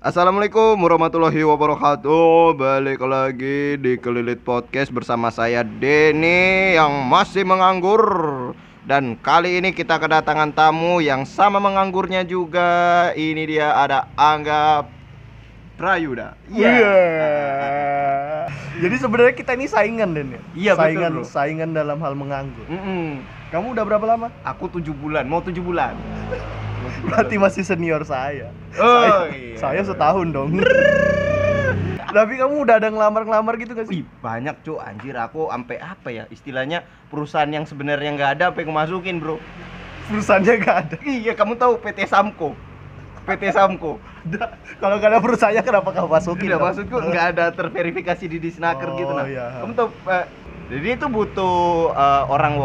Assalamualaikum warahmatullahi wabarakatuh. Balik lagi di Kelilit Podcast bersama saya Denny yang masih menganggur. Dan kali ini kita kedatangan tamu yang sama menganggurnya juga. Ini dia, ada Angga Prayuda. Yeah. Jadi sebenarnya kita ini saingan, Den. Iya, saingan, betul, saingan dalam hal menganggur. Kamu udah berapa lama? Aku 7 bulan, mau 7 bulan. Berarti masih senior saya. Oh, iya. Saya setahun dong. Tapi kamu udah ada ngelamar-ngelamar gitu gak sih? Wih, banyak cu, anjir. Aku sampai apa ya, istilahnya perusahaan yang sebenarnya gak ada sampai kemasukin, bro. Perusahaannya gak ada? Iya, kamu tahu PT Samko. PT Samko. Kalau gak ada perusahaannya kenapa kamu masukin? Tidak, maksudku gak ada terverifikasi di Disnaker gitu. Iya. Kamu tahu, jadi itu butuh orang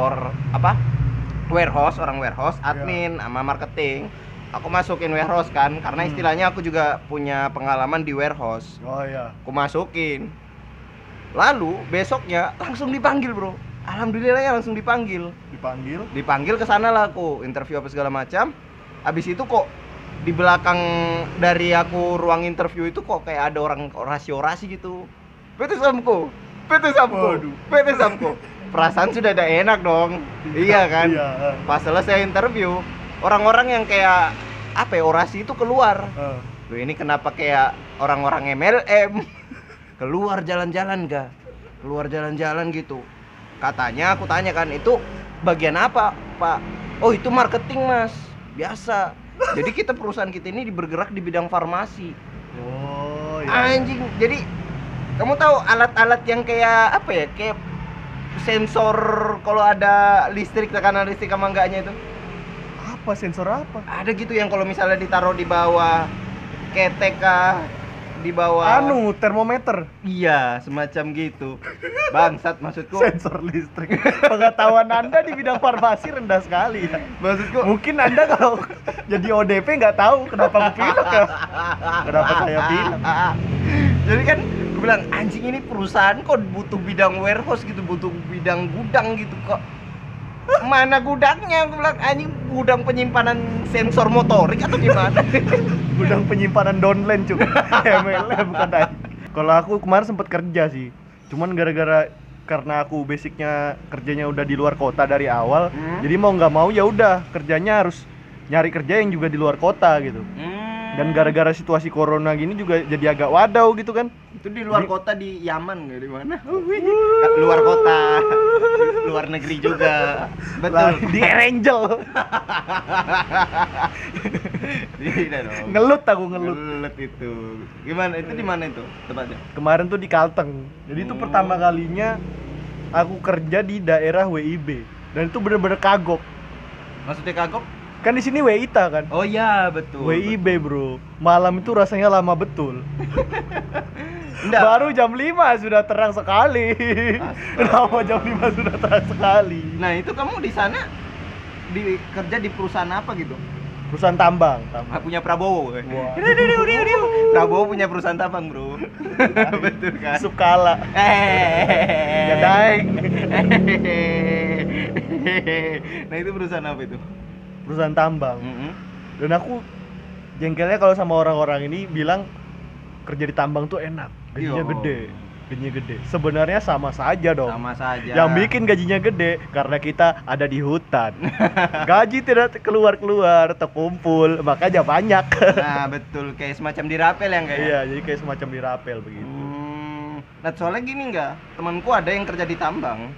warehouse, admin sama marketing. Aku masukin warehouse kan, karena istilahnya aku juga punya pengalaman di warehouse. Aku masukin. Lalu besoknya langsung dipanggil, bro. Alhamdulillahnya langsung dipanggil. Dipanggil ke sana lah aku, interview apa segala macam. Habis itu kok di belakang dari aku ruang interview itu kok kayak ada orang orasi-orasi gitu. PT Samko. Perasaan sudah ada enak dong. Iya kan? Iya. Pas selesai interview, orang-orang yang kayak apa ya, orasi itu keluar. Loh, ini kenapa kayak orang-orang MLM? Keluar jalan-jalan ga? Keluar jalan-jalan gitu. Katanya aku tanya kan, itu bagian apa, Pak? Oh, itu marketing, Mas. Biasa. Jadi kita, perusahaan kita ini bergerak di bidang farmasi. Oh, iya. Anjing. Jadi kamu tahu alat-alat yang kayak apa ya? Kayak sensor kalau ada listrik, tekanan listrik sama enggaknya itu. Apa sensor apa? Ada gitu yang kalau misalnya ditaruh di bawah ketek kah, di bawah anu, termometer. Iya, semacam gitu. Bangsat, maksudku. Sensor listrik. Pengetahuan Anda di bidang farmasi rendah sekali ya. Maksudku, mungkin Anda kalau jadi ODP nggak tahu kenapa pilek ya. Kenapa saya pilek? Jadi kan bilang, anjing, ini perusahaan kok butuh bidang warehouse gitu, butuh bidang gudang gitu kok. Mana gudangnya? Aku bilang, anjing, gudang penyimpanan sensor motorik atau gimana? Gudang penyimpanan downline, cuy. MLM bukan tadi. Kalau aku kemarin sempat kerja sih. Cuman karena aku basicnya kerjanya udah di luar kota dari awal, jadi mau nggak mau ya udah kerjanya harus nyari kerja yang juga di luar kota gitu. Dan gara-gara situasi corona gini juga jadi agak wadau gitu kan. Itu di luar kota, di Yaman nggak, di mana? Luar kota, luar negeri juga. Betul. Di Erangel. Ngelut itu. Gimana? Itu di mana itu tempatnya? Kemarin tuh di Kalteng. Jadi itu pertama kalinya aku kerja di daerah WIB. Dan itu bener-bener kagok. Maksudnya kagok? Kan di sini WITA kan? Oh iya, betul. WIB, bro. Malam itu rasanya lama betul. Baru jam 5 sudah terang sekali. Lama jam 5 sudah terang sekali. Nah, itu kamu di sana kerja di perusahaan apa gitu? Perusahaan tambang. Punya Prabowo. Wow. Prabowo punya perusahaan tambang, bro. Betul kan? Sukala. Ya daeng. Nah, itu perusahaan apa itu? Perusahaan tambang. Dan aku jengkelnya kalau sama orang-orang ini bilang kerja di tambang tuh enak, gajinya gede. Sebenarnya sama saja dong. Sama saja. Yang bikin gajinya gede karena kita ada di hutan. Gaji tidak keluar-keluar, terkumpul, makanya banyak. Nah, betul, kayak semacam dirapel yang kayak. Iya, jadi kayak semacam dirapel begitu. Nah, soalnya gini, enggak, temanku ada yang kerja di tambang.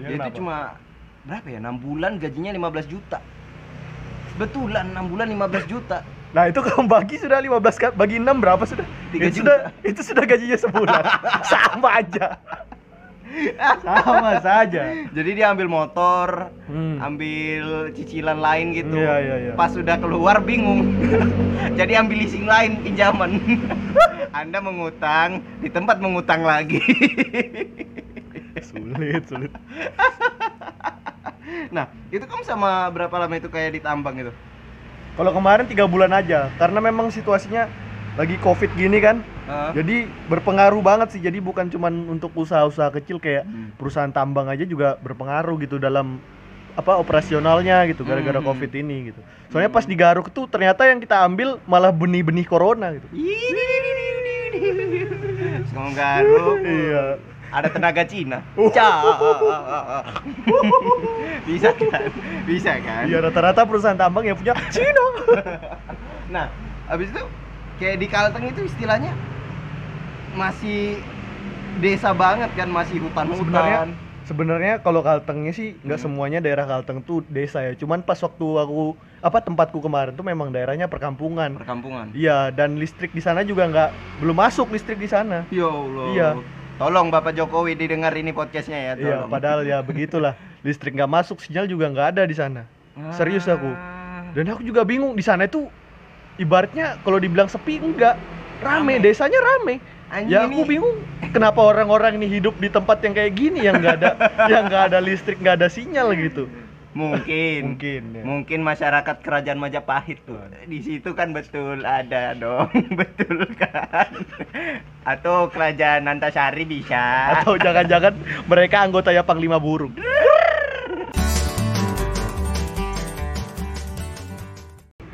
Dia itu cuma berapa ya? 6 bulan gajinya 15 juta. Betulan 6 bulan 15 juta. Nah, itu kamu bagi sudah 15 bagi 6 berapa sudah? 3 juta. Itu sudah gajinya sebulan. Sama saja. Jadi dia ambil motor, ambil cicilan lain gitu. Iya. Pas sudah keluar bingung. Jadi ambil leasing lain, pinjaman. Anda mengutang, di tempat mengutang lagi. Sulit. Nah, itu kamu sama berapa lama itu kayak di tambang itu? Kalau kemarin 3 bulan aja, karena memang situasinya lagi covid gini kan. Jadi berpengaruh banget sih, jadi bukan cuman untuk usaha-usaha kecil kayak perusahaan tambang aja juga berpengaruh gitu dalam apa operasionalnya gitu gara-gara Covid ini gitu. Soalnya pas di Garuk tuh ternyata yang kita ambil malah benih-benih corona gitu. Semua Garuk. Iya. Ada tenaga Cina. Bisa kan? Bisa kan? Iya, rata-rata perusahaan tambang yang punya Cina. Nah, habis itu kayak di Kalteng itu istilahnya masih desa banget kan, masih hutan-hutan. Sebenarnya kalau Kaltengnya sih nggak semuanya daerah Kalteng tuh desa ya. Cuman pas waktu aku tempatku kemarin tuh memang daerahnya perkampungan. Perkampungan. Iya, dan listrik di sana juga belum masuk listrik di sana. Ya Allah. Iya. Tolong Bapak Jokowi didengar ini podcastnya ya. Tolong. Iya, padahal ya begitulah. Listrik nggak masuk, sinyal juga nggak ada di sana. Serius aku. Dan aku juga bingung di sana itu ibaratnya kalau dibilang sepi enggak, rame. Desanya rame. Anjini. Ya aku bingung kenapa orang-orang ini hidup di tempat yang kayak gini yang nggak ada yang nggak ada listrik, nggak ada sinyal gitu. Mungkin masyarakat kerajaan Majapahit tuh di situ kan betul ada dong, betul kan? Atau kerajaan Nanta Sari bisa. Atau jangan-jangan mereka anggotanya Panglima Burung.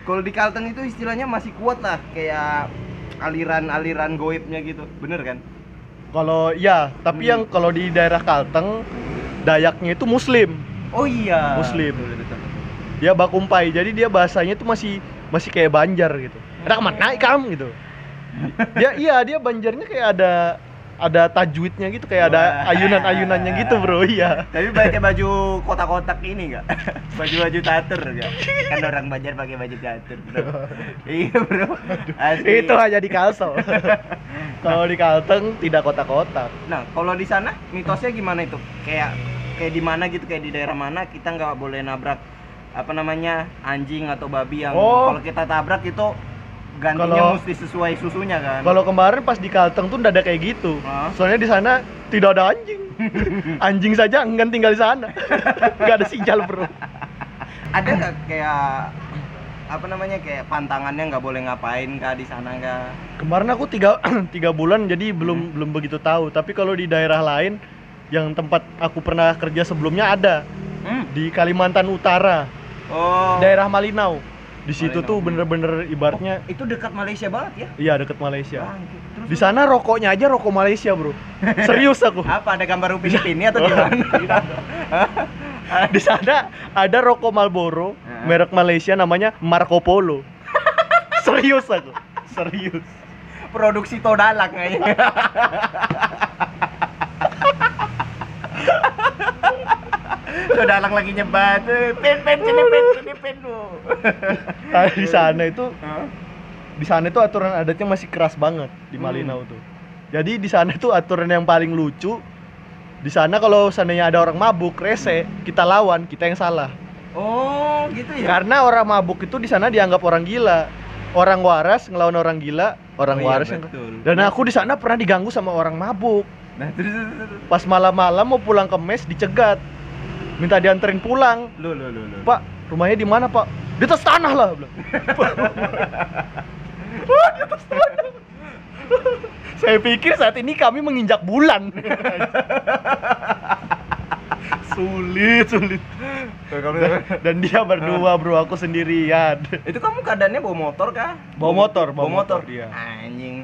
Kalau di Kalteng itu istilahnya masih kuat lah kayak aliran-aliran goibnya gitu, bener kan? Kalau ya, tapi yang kalau di daerah Kalteng Dayaknya itu Muslim. Oh iya. Muslim. Dia bakumpai, jadi dia bahasanya itu masih kayak Banjar gitu. Enak amat naik kam gitu. Dia dia Banjarnya kayak ada tajwidnya gitu, kayak ada ayunan-ayunannya gitu, bro. Iya. Tapi pakai baju kotak-kotak ini enggak? Baju-baju tater enggak? Kan orang Banjar pakai baju tater, bro. Iya, bro. Asli. Itu hanya di Kalsel. Kalau di Kalteng tidak kotak-kotak. Nah, kalau di sana mitosnya gimana itu? Kayak di mana gitu, kayak di daerah mana kita enggak boleh nabrak apa namanya? Anjing atau babi yang kalau kita tabrak itu gantinya mesti sesuai susunya kan. Kalau kemarin pas di Kalteng tuh ada kayak gitu. Soalnya di sana tidak ada anjing. Anjing saja enggan tinggal di sana. Enggak ada sinyal, bro. Ada enggak kayak apa namanya kayak pantangannya nggak boleh ngapain kah di sana enggak? Kemarin aku 3 bulan jadi belum begitu tahu, tapi kalau di daerah lain yang tempat aku pernah kerja sebelumnya ada. Di Kalimantan Utara. Daerah Malinau. Di situ tuh bener-bener ibaratnya itu dekat Malaysia banget ya? Iya, dekat Malaysia. Di sana rokoknya aja rokok Malaysia, bro. Serius aku. Apa ada gambar upin ini atau gimana? Di sana ada rokok Marlboro merek Malaysia namanya Marco Polo. Serius aku. Serius. Produksi Todalak kayaknya. Todalak lagi nyebat. Pen. Di sana itu aturan adatnya masih keras banget di Malinau tuh. Jadi di sana itu aturan yang paling lucu. Di sana kalau seandainya ada orang mabuk, rese, kita lawan, kita yang salah. Oh, gitu ya. Karena orang mabuk itu di sana dianggap orang gila. Orang waras ngelawan orang gila, orang waras. Iya, dan aku di sana pernah diganggu sama orang mabuk. Nah, terus. Pas malam-malam mau pulang ke mes dicegat. Minta dianterin pulang. Loh. Pak, rumahnya di mana, Pak? Di atas tanah lah, bilang. Wah, di atas tanah. Saya pikir saat ini kami menginjak bulan. Sulit. Dan dia berdua, bro, aku sendirian. Itu kamu keadaannya bawa motor kah? Bawa motor dia. Anjing.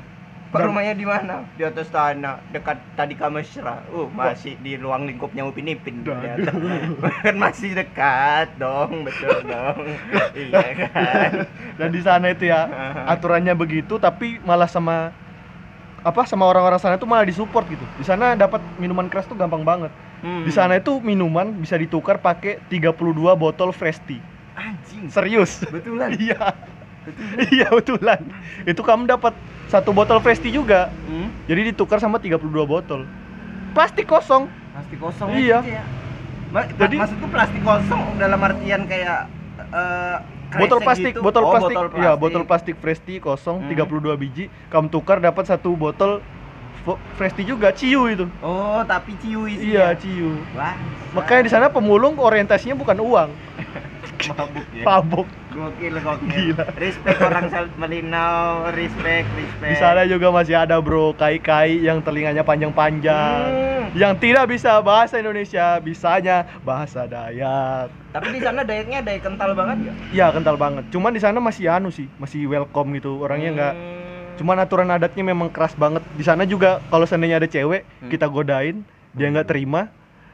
Pak, rumahnya di mana? Di atas tanah, dekat tadi Kamesra. Masih di ruang lingkupnya Upin Ipin. Kan masih dekat dong, betul dong. Iya kan. Dan di sana itu ya, aturannya begitu tapi malah sama orang-orang sana itu malah disupport gitu. Di sana dapat minuman keras tuh gampang banget. Di sana itu minuman bisa ditukar pakai 32 botol Frestea. Anjing. Serius. Betulan. Iya. Iya betulan. Itu kamu dapat 1 botol Frestea juga. Jadi ditukar sama 32 botol. Plastik kosong. Iya. Ya. Jadi maksudku plastik kosong dalam artian kayak botol plastik. Iya, botol plastik Frestea kosong 32 biji. Kamu tukar dapat 1 botol Frestea juga, ciu itu. Oh, tapi ciu isinya. Iya, ciu. Wah. Makanya di sana pemulung orientasinya bukan uang. Mabuk. Gokil. Respect orang Malinau, respect. Di sana juga masih ada, bro, kai-kai yang telinganya panjang-panjang. yang tidak bisa bahasa Indonesia bisanya bahasa Dayak. Tapi di sana Dayaknya Dayak kental banget ya? Iya, kental banget. Cuman di sana masih anu sih, masih welcome gitu orangnya, nggak. Cuman aturan adatnya memang keras banget. Di sana juga kalau seandainya ada cewek kita godain, dia nggak terima,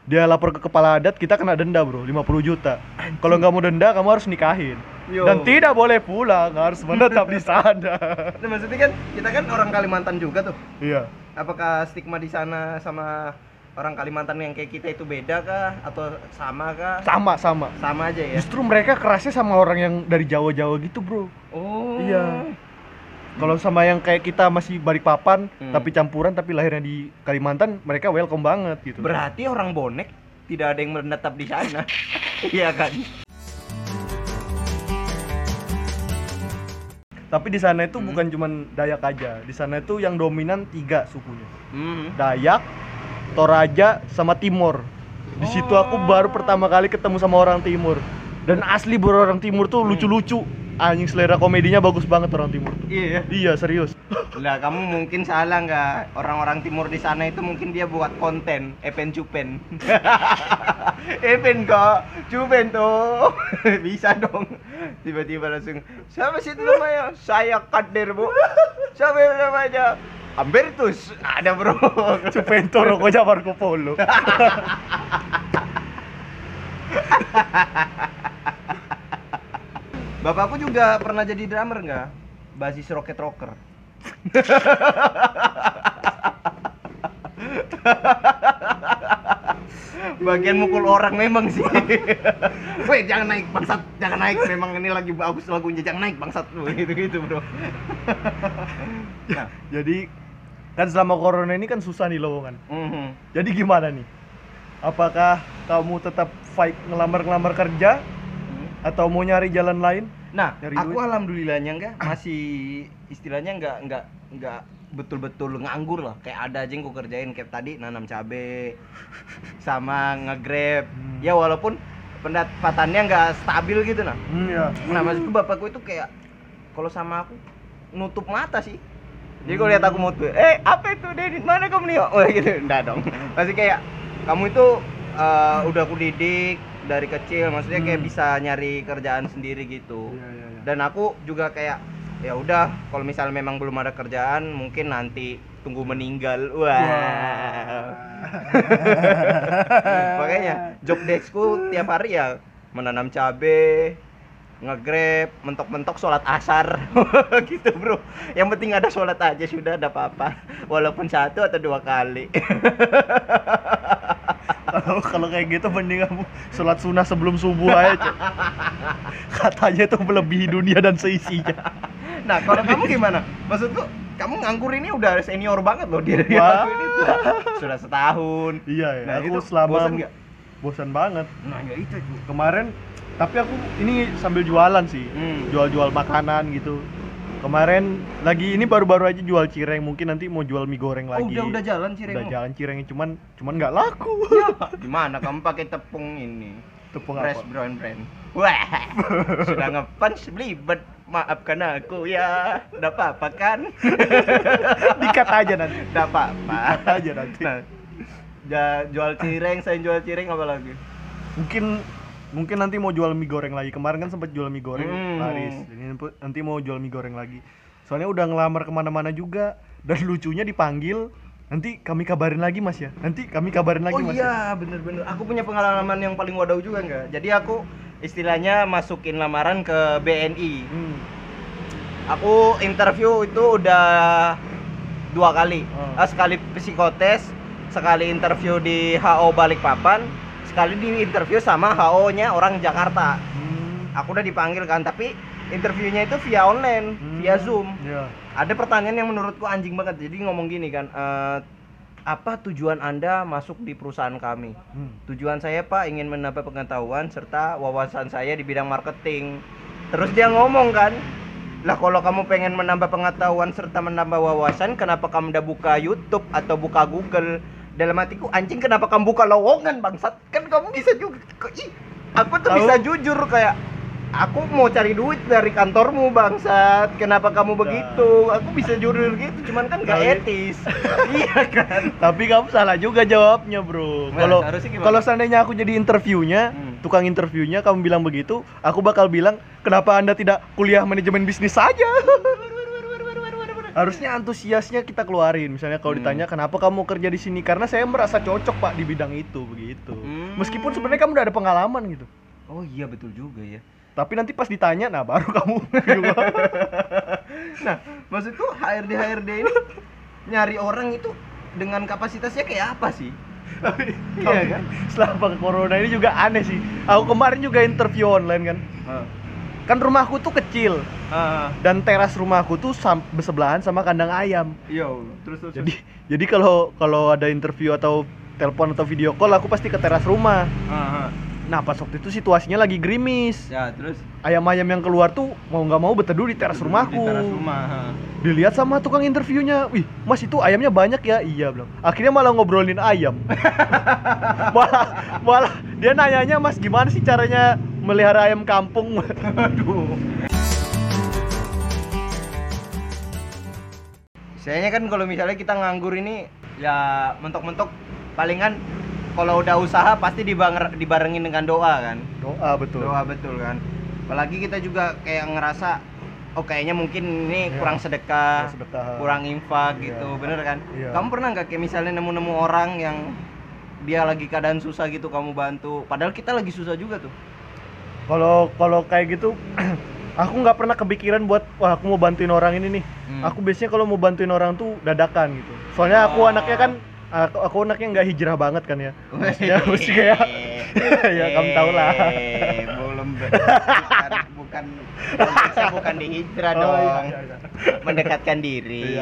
dia lapor ke kepala adat, kita kena denda bro, 50 juta. Kalau nggak mau denda kamu harus nikahin. Yo. Dan tidak boleh pulang, harus menetap di sana. Nah, maksudnya kan kita kan orang Kalimantan juga tuh. Iya. Apakah stigma di sana sama orang Kalimantan yang kayak kita itu beda kah atau sama kah? Sama, sama. Sama aja ya. Justru mereka kerasnya sama orang yang dari Jawa-Jawa gitu, bro. Oh. Iya. Kalau sama yang kayak kita masih Balikpapan, tapi campuran, tapi lahirnya di Kalimantan, mereka welcome banget gitu. Berarti orang bonek tidak ada yang menetap di sana. Iya kan? Tapi di sana itu bukan cuman Dayak aja. Di sana itu yang dominan 3 sukunya. Dayak, Toraja, sama Timur. Di situ aku baru pertama kali ketemu sama orang Timur. Dan asli bro, orang Timur tuh lucu-lucu. Anjing, selera komedinya bagus banget orang Timur tuh. Iya. Iya, serius. Lah, kamu mungkin salah nggak? Orang-orang Timur di sana itu mungkin dia buat konten Epen Cupen. Epen kok, Cupen tuh. Bisa dong. Tiba-tiba langsung, siapa sih itu namanya? Saya Kadir, Bu. Siapa namanya? Ambertus. Ada, bro. Cupen tuh rokoknya Marco Polo. Bapakku juga pernah jadi drummer nggak? Basis Rocket Rocker. Bagian mukul orang memang sih. Weh, jangan naik bangsat, jangan naik, memang ini lagi bagus lagunya, jangan naik bangsat, gitu-gitu bro. Nah, jadi kan selama corona ini kan susah nih lowongan. Jadi gimana nih? Apakah kamu tetap fight ngelamar-ngelamar kerja atau mau nyari jalan lain? Nah, aku alhamdulillahnya enggak, masih istilahnya enggak betul-betul nganggur lah. Kayak ada aja yang ku kerjain, kayak tadi nanam cabe sama nge-grab. Ya walaupun pendapatannya enggak stabil gitu nah. Nah, maksudku bapakku itu kayak kalau sama aku nutup mata sih. Jadi kalau lihat aku mau tuh, apa itu Denny? Mana kamu nih? Oh gitu. Enggak dong. Pasti kayak kamu itu udah aku didik dari kecil, maksudnya kayak bisa nyari kerjaan sendiri gitu. Ya. Dan aku juga kayak ya udah, kalau misalnya memang belum ada kerjaan, mungkin nanti tunggu meninggal. Makanya job deskku tiap hari ya menanam cabe, nge-grab, mentok-mentok sholat asar. Gitu bro. Yang penting ada sholat aja sudah, ada apa-apa. Walaupun 1 atau 2 kali. Kalau kayak gitu mending kamu sholat sunnah sebelum subuh aja. Katanya itu melebihi dunia dan seisinya. Nah, kalau kamu gimana? Maksudku, kamu nganggur ini udah senior banget loh dia. Sudah setahun. Iya. Nah, aku itu selama bosan banget. Nah, ya itu kemarin, tapi aku ini sambil jualan sih. Jual-jual makanan gitu. Kemarin lagi ini baru-baru aja jual cireng, mungkin nanti mau jual mie goreng lagi. Udah jalan cireng. Udah jalan cirengnya, cuman nggak laku. Ya, gimana kamu pakai tepung ini? Tepung Fresh apa? Brown brand. Wah. Sudah nge-punch belibet. Maafkan aku ya. Enggak apa-apa kan? Dikat aja nanti. Enggak apa-apa. Dikat aja nanti. Nah, jual cireng, saya jual cireng apa lagi? Mungkin nanti mau jual mie goreng lagi. Kemarin kan sempat jual mie goreng laris. Jadi nanti mau jual mie goreng lagi. Soalnya udah ngelamar kemana-mana juga. Dan lucunya dipanggil, nanti kami kabarin lagi mas ya. Nanti kami kabarin lagi mas ya. Oh iya, bener-bener. Aku punya pengalaman yang paling wadau juga enggak. Jadi aku istilahnya masukin lamaran ke BNI. Aku interview itu udah 2 kali. Sekali psikotes, sekali interview di HO Balikpapan, sekali di interview sama HO-nya orang Jakarta. Aku udah dipanggil kan, tapi interviewnya itu via online, via Zoom. Ada pertanyaan yang menurutku anjing banget. Jadi ngomong gini kan, apa tujuan Anda masuk di perusahaan kami? Tujuan saya Pak ingin menambah pengetahuan serta wawasan saya di bidang marketing. Terus dia ngomong kan, lah kalau kamu pengen menambah pengetahuan serta menambah wawasan, kenapa kamu udah buka YouTube atau buka Google? Dalam hatiku, anjing kenapa kamu buka lowongan bangsat? Kan kamu bisa juga. Aku tuh bisa jujur kayak Aku mau cari duit dari kantormu, bangsat. Kenapa kamu begitu? Aku bisa jujur gitu, cuman kan gak etis. Iya kan? Tapi kamu salah juga jawabnya, bro. Kalau seandainya aku jadi interviewnya, tukang interviewnya, kamu bilang begitu, aku bakal bilang, kenapa Anda tidak kuliah manajemen bisnis saja? Harusnya antusiasnya kita keluarin. Misalnya kalau ditanya kenapa kamu kerja di sini, karena saya merasa cocok, Pak, di bidang itu, begitu. Meskipun sebenarnya kamu udah ada pengalaman gitu. Oh iya, betul juga ya. Tapi nanti pas ditanya, nah baru kamu Nah, maksudku HRD-HRD ini nyari orang itu dengan kapasitasnya kayak apa sih? Tapi, iya kan? Selama corona ini juga aneh sih. Aku kemarin juga interview online kan. Kan rumahku tuh kecil, dan teras rumahku tuh bersebelahan sama kandang ayam. Iya, terus. Jadi kalau ada interview atau telepon atau video call, aku pasti ke teras rumah. Nah, pas waktu itu situasinya lagi gerimis. Ya, terus ayam-ayam yang keluar tuh mau enggak mau berteduh di teras rumahku. Di teras rumah. Dilihat sama tukang interviewnya. "Wih, Mas, itu ayamnya banyak ya?" "Iya, Bang." Akhirnya malah ngobrolin ayam. malah dia nanyanya, "Mas, gimana sih caranya melihara ayam kampung?" Aduh. Sayangnya kan kalau misalnya kita nganggur ini ya mentok-mentok palingan kalau udah usaha pasti dibarengin dengan doa kan? Doa betul kan. Apalagi kita juga kayak ngerasa oh kayaknya mungkin ini kurang sedekah, kurang infak gitu, bener kan? Iya. Kamu pernah nggak kayak misalnya nemu-nemu orang yang dia lagi keadaan susah gitu kamu bantu, padahal kita lagi susah juga tuh. Kalau kayak gitu aku nggak pernah kepikiran buat wah aku mau bantuin orang ini nih. Aku biasanya kalau mau bantuin orang tuh dadakan gitu. Soalnya aku anaknya kan aku anaknya nggak hijrah banget kan ya, maksudnya mesti kayak ya kamu tahu lah, bukan dihijrah dong, mendekatkan diri.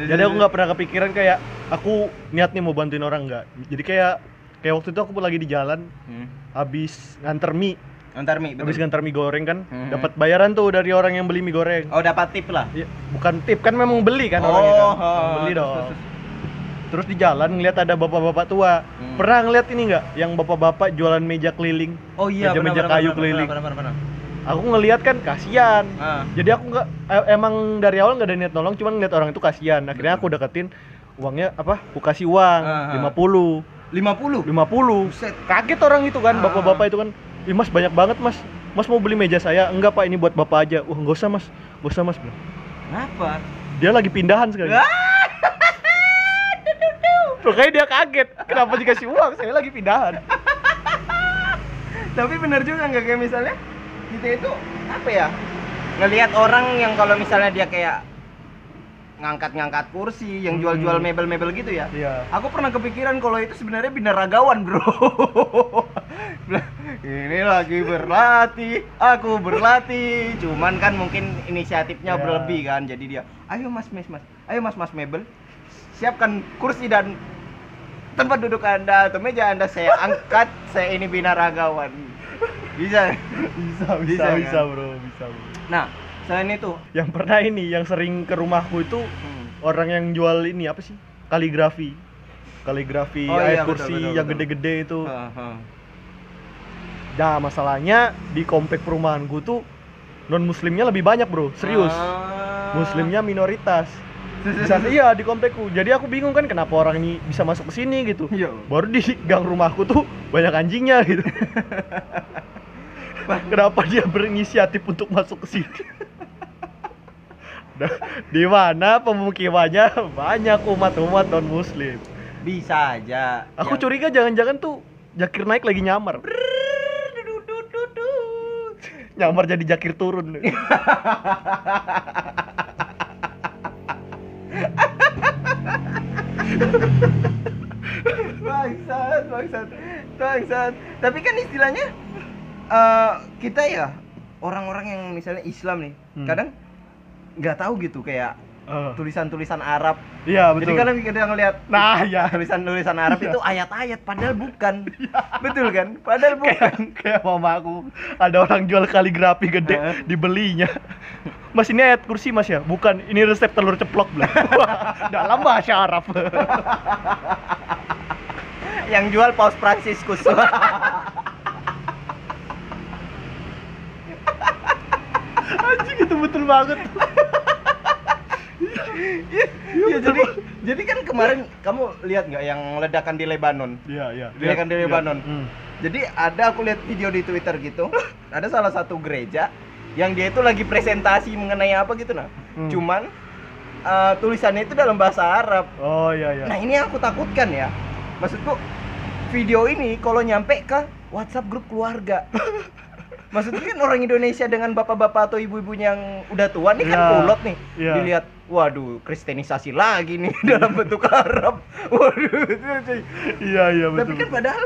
Jadi aku nggak pernah kepikiran kayak aku niat nih mau bantuin orang nggak. Jadi kayak waktu itu aku lagi di jalan, habis nganter mie, betul. Habis nganter mie goreng kan, dapat bayaran tuh dari orang yang beli mie goreng. Oh, dapat tip lah. Ya, bukan tip kan, memang beli kan orangnya kan. Beli dong. Terus di jalan ngeliat ada bapak-bapak tua. Pernah ngeliat ini enggak? Yang bapak-bapak jualan meja keliling. Oh iya, meja kayu keliling. Benar. Aku ngeliat kan kasihan. Jadi aku enggak emang dari awal enggak ada niat nolong, cuman ngeliat orang itu kasihan. Akhirnya aku deketin uangnya apa? Aku kasih uang 50. Buset. Kaget orang itu kan, bapak-bapak itu kan. "Ih, Mas, banyak banget, Mas. Mas mau beli meja saya?" "Enggak, Pak, ini buat Bapak aja." "Wah, enggak usah, Mas. Enggak usah, Mas." Kenapa? Dia lagi pindahan sekali. Pokoknya dia kaget. Kenapa dikasih uang? Saya lagi pindahan. Tapi benar juga enggak kayak misalnya kita itu apa ya? Ngelihat orang yang kalau misalnya dia kayak ngangkat-ngangkat kursi, yang jual-jual mebel-mebel gitu ya. Iya. Aku pernah kepikiran kalau itu sebenarnya binaragawan, bro. Ini lagi berlatih, aku berlatih. Cuman kan mungkin inisiatifnya berlebih kan. Jadi dia, "Ayo mas, ayo mas mebel, siapkan kursi dan tempat duduk Anda atau meja Anda, saya angkat, saya ini binaragawan." Bisa, bro. Nah, selain itu yang pernah ini, yang sering ke rumahku itu orang yang jual ini apa sih, kaligrafi ayat kursi, betul. Yang gede-gede itu. Nah masalahnya di komplek perumahanku tuh non muslimnya lebih banyak, bro, serius. Muslimnya minoritas. Iya, di komplekku. Jadi aku bingung kan kenapa orang ini bisa masuk ke sini gitu. Baru di gang rumahku tuh banyak anjingnya gitu. Kenapa dia berinisiatif untuk masuk ke sini? Di mana pemukimannya banyak umat-umat non muslim. Bisa aja. Aku curiga jangan-jangan tuh Jakir naik lagi nyamar. Nyamar jadi Jakir turun. Bangsat. Tapi kan istilahnya kita ya orang-orang yang misalnya Islam nih kadang nggak tahu gitu kayak tulisan-tulisan Arab. Iya, betul. Jadi kadang kita ngelihat tulisan-tulisan Arab itu ayat-ayat, padahal bukan. Betul kan? Padahal bukan. Kayak mamaku ada orang jual kaligrafi gede dibelinya. "Mas, ini ayat kursi, Mas, ya?" "Bukan, ini resep telur ceplok, Bro." Dalam bahasa Arab. Yang jual Paus Franciscus. Anjing itu betul banget. Ya, jadi kan kemarin kamu lihat nggak yang ledakan di Lebanon? Iya. Ledakan di Lebanon. Ya. Hmm. Jadi ada, aku lihat video di Twitter gitu. Ada salah satu gereja yang dia itu lagi presentasi mengenai apa gitu nah. Hmm. Cuman tulisannya itu dalam bahasa Arab. Oh iya. Nah ini yang aku takutkan ya. Maksudku video ini kalau nyampe ke WhatsApp grup keluarga. Maksudnya kan orang Indonesia dengan bapak-bapak atau ibu-ibunya yang udah tua nih kan kulot nih. Dilihat, waduh, kristenisasi lagi nih dalam bentuk Arab. Waduh. Iya, betul. Tapi kan padahal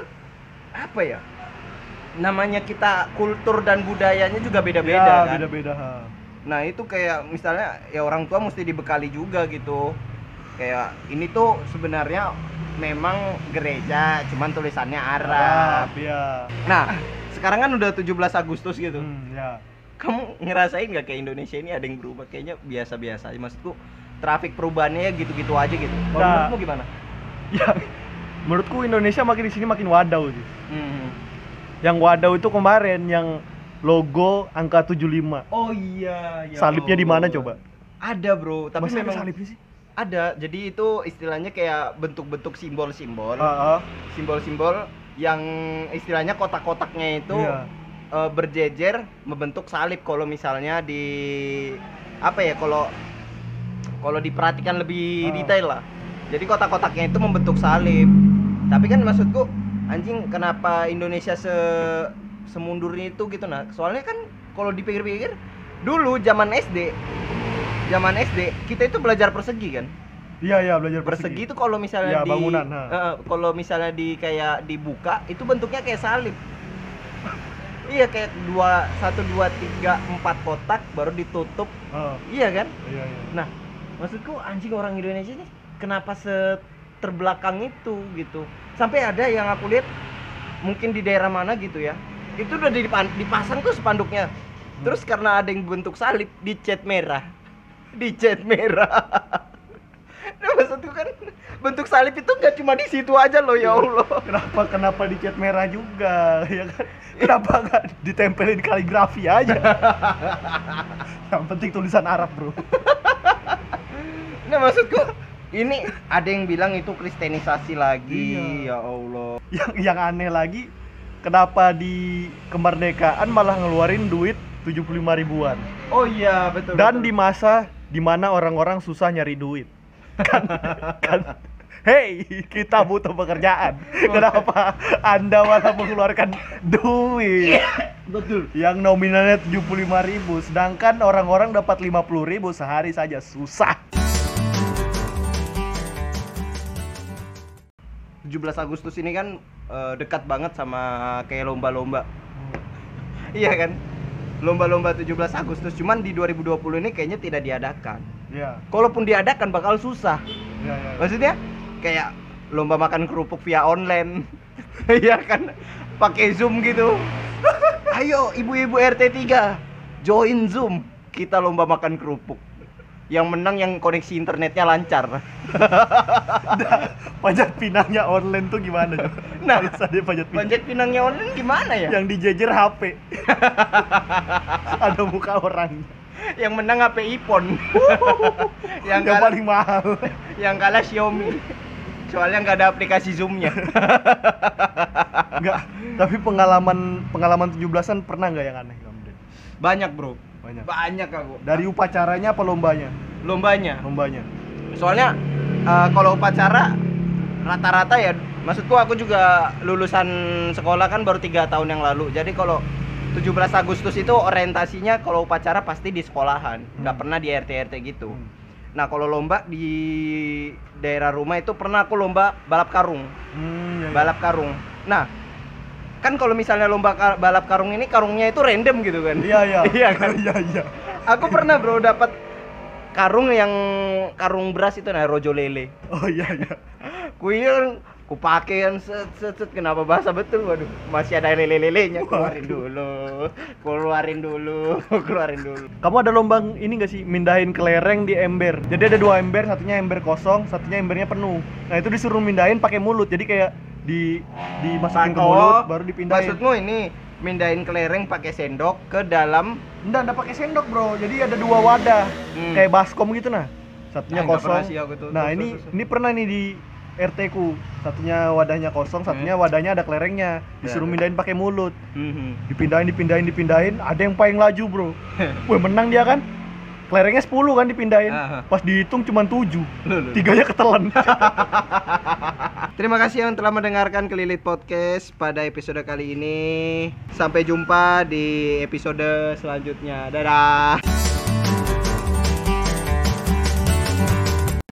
apa ya? Namanya kita kultur dan budayanya juga beda-beda kan. Beda-beda. Nah, itu kayak misalnya ya orang tua mesti dibekali juga gitu. Kayak ini tuh sebenarnya memang gereja, cuman tulisannya Arab. Iya. Nah, sekarang kan udah 17 Agustus gitu. Ya. Kamu ngerasain nggak kayak Indonesia ini ada yang berubah? Kayaknya biasa-biasa aja. Maksudku trafik perubahannya gitu-gitu aja gitu. Kalau menurutmu gimana? Ya, menurutku Indonesia makin di sini makin wadau sih. Yang wadau itu kemarin yang logo angka 75. Oh iya. Ya salibnya di mana coba? Ada bro. Tapi masa memang salibnya sih? Ada. Jadi itu istilahnya kayak bentuk-bentuk simbol-simbol. Simbol-simbol yang istilahnya kotak-kotaknya itu berjejer membentuk salib. Kalau misalnya di apa ya, kalau diperhatikan lebih detail lah. Jadi kotak-kotaknya itu membentuk salib. Tapi kan maksudku anjing kenapa Indonesia semundurnya itu gitu nah. Soalnya kan kalau dipikir-pikir dulu zaman SD kita itu belajar persegi kan. Iya, belajar persegi itu kalau misalnya di bangunan. Kalau misalnya di kayak dibuka itu bentuknya kayak salib. Iya, kayak 1, 2, 3, 4 kotak baru ditutup. Iya kan? Iya. Nah, maksudku anjing orang Indonesia ini kenapa terbelakang itu gitu. Sampai ada yang aku lihat mungkin di daerah mana gitu ya. Itu udah dipasang tuh spanduknya. Terus karena ada yang bentuk salib dicat merah. Nah, maksudku kan bentuk salib itu nggak cuma di situ aja loh ya Allah. Kenapa dicat merah juga ya kan? Kenapa nggak ditempelin kaligrafi aja? Yang penting tulisan Arab bro. Nah maksudku ini ada yang bilang itu kristenisasi lagi. Ya Allah. Yang aneh lagi kenapa di kemerdekaan malah ngeluarin duit 75 ribuan? Oh iya betul. Dan betul. Di masa dimana orang-orang susah nyari duit. Kan. Hey, kita butuh pekerjaan. Kenapa Anda malah mengeluarkan duit? Betul. Yang nominalnya 75 ribu, sedangkan orang-orang dapat 50 ribu sehari saja susah. 17 Agustus ini kan dekat banget sama kayak lomba-lomba. Iya kan? Lomba-lomba 17 Agustus, cuman di 2020 ini kayaknya tidak diadakan. Iya. Kalaupun diadakan bakal susah. Iya. Maksudnya kayak lomba makan kerupuk via online. Iya kan? Pakai Zoom gitu. Ayo ibu-ibu RT 3, join Zoom. Kita lomba makan kerupuk. Yang menang yang koneksi internetnya lancar. Panjat pinangnya online tuh gimana? Nah, panjat pinangnya online gimana ya? Yang dijejer HP. Ada muka orang. Yang menang HP iPhone. Yang paling mahal. Yang kalah Xiaomi. Soalnya nggak ada aplikasi Zoom-nya. Enggak. Tapi pengalaman 17-an pernah nggak yang aneh? Banyak, bro. Banyak aku. Dari upacaranya apa lombanya? Lombanya. Soalnya kalau upacara rata-rata ya, maksudku aku juga lulusan sekolah kan baru 3 tahun yang lalu. Jadi kalau 17 Agustus itu orientasinya kalau upacara pasti di sekolahan, nggak pernah di RT-RT gitu. Nah, kalau lomba di daerah rumah itu pernah aku lomba balap karung. Balap karung. Nah, kan kalau misalnya lomba balap karung ini karungnya itu random gitu kan. Iya. Iya. Aku pernah bro dapat karung beras itu nah rojo lele. Oh iya. Ku pakai yang set kenapa basah betul. Waduh, masih ada lele-lelenya. Keluarin dulu. Kamu ada lomba ini enggak sih mindahin kelereng di ember. Jadi ada 2 ember, satunya ember kosong, satunya embernya penuh. Nah, itu disuruh mindahin pakai mulut. Jadi kayak dimasukin ke mulut baru dipindahin. Maksudmu ini mindahin kelereng pakai sendok ke dalam. Enggak pakai sendok, bro. Jadi ada dua wadah. Kayak baskom gitu nah. Satunya kosong. Ini pernah nih di RT ku. Satunya wadahnya kosong, satunya wadahnya ada kelerengnya. Disuruh mindahin pakai mulut. Dipindahin. Ada yang paling laju, bro. Wah, menang dia kan. Kelerengnya 10 kan dipindahin. Pas dihitung cuma 7. Tiganya ketelan. Terima kasih yang telah mendengarkan Kelilit Podcast pada episode kali ini. Sampai jumpa di episode selanjutnya. Dadah.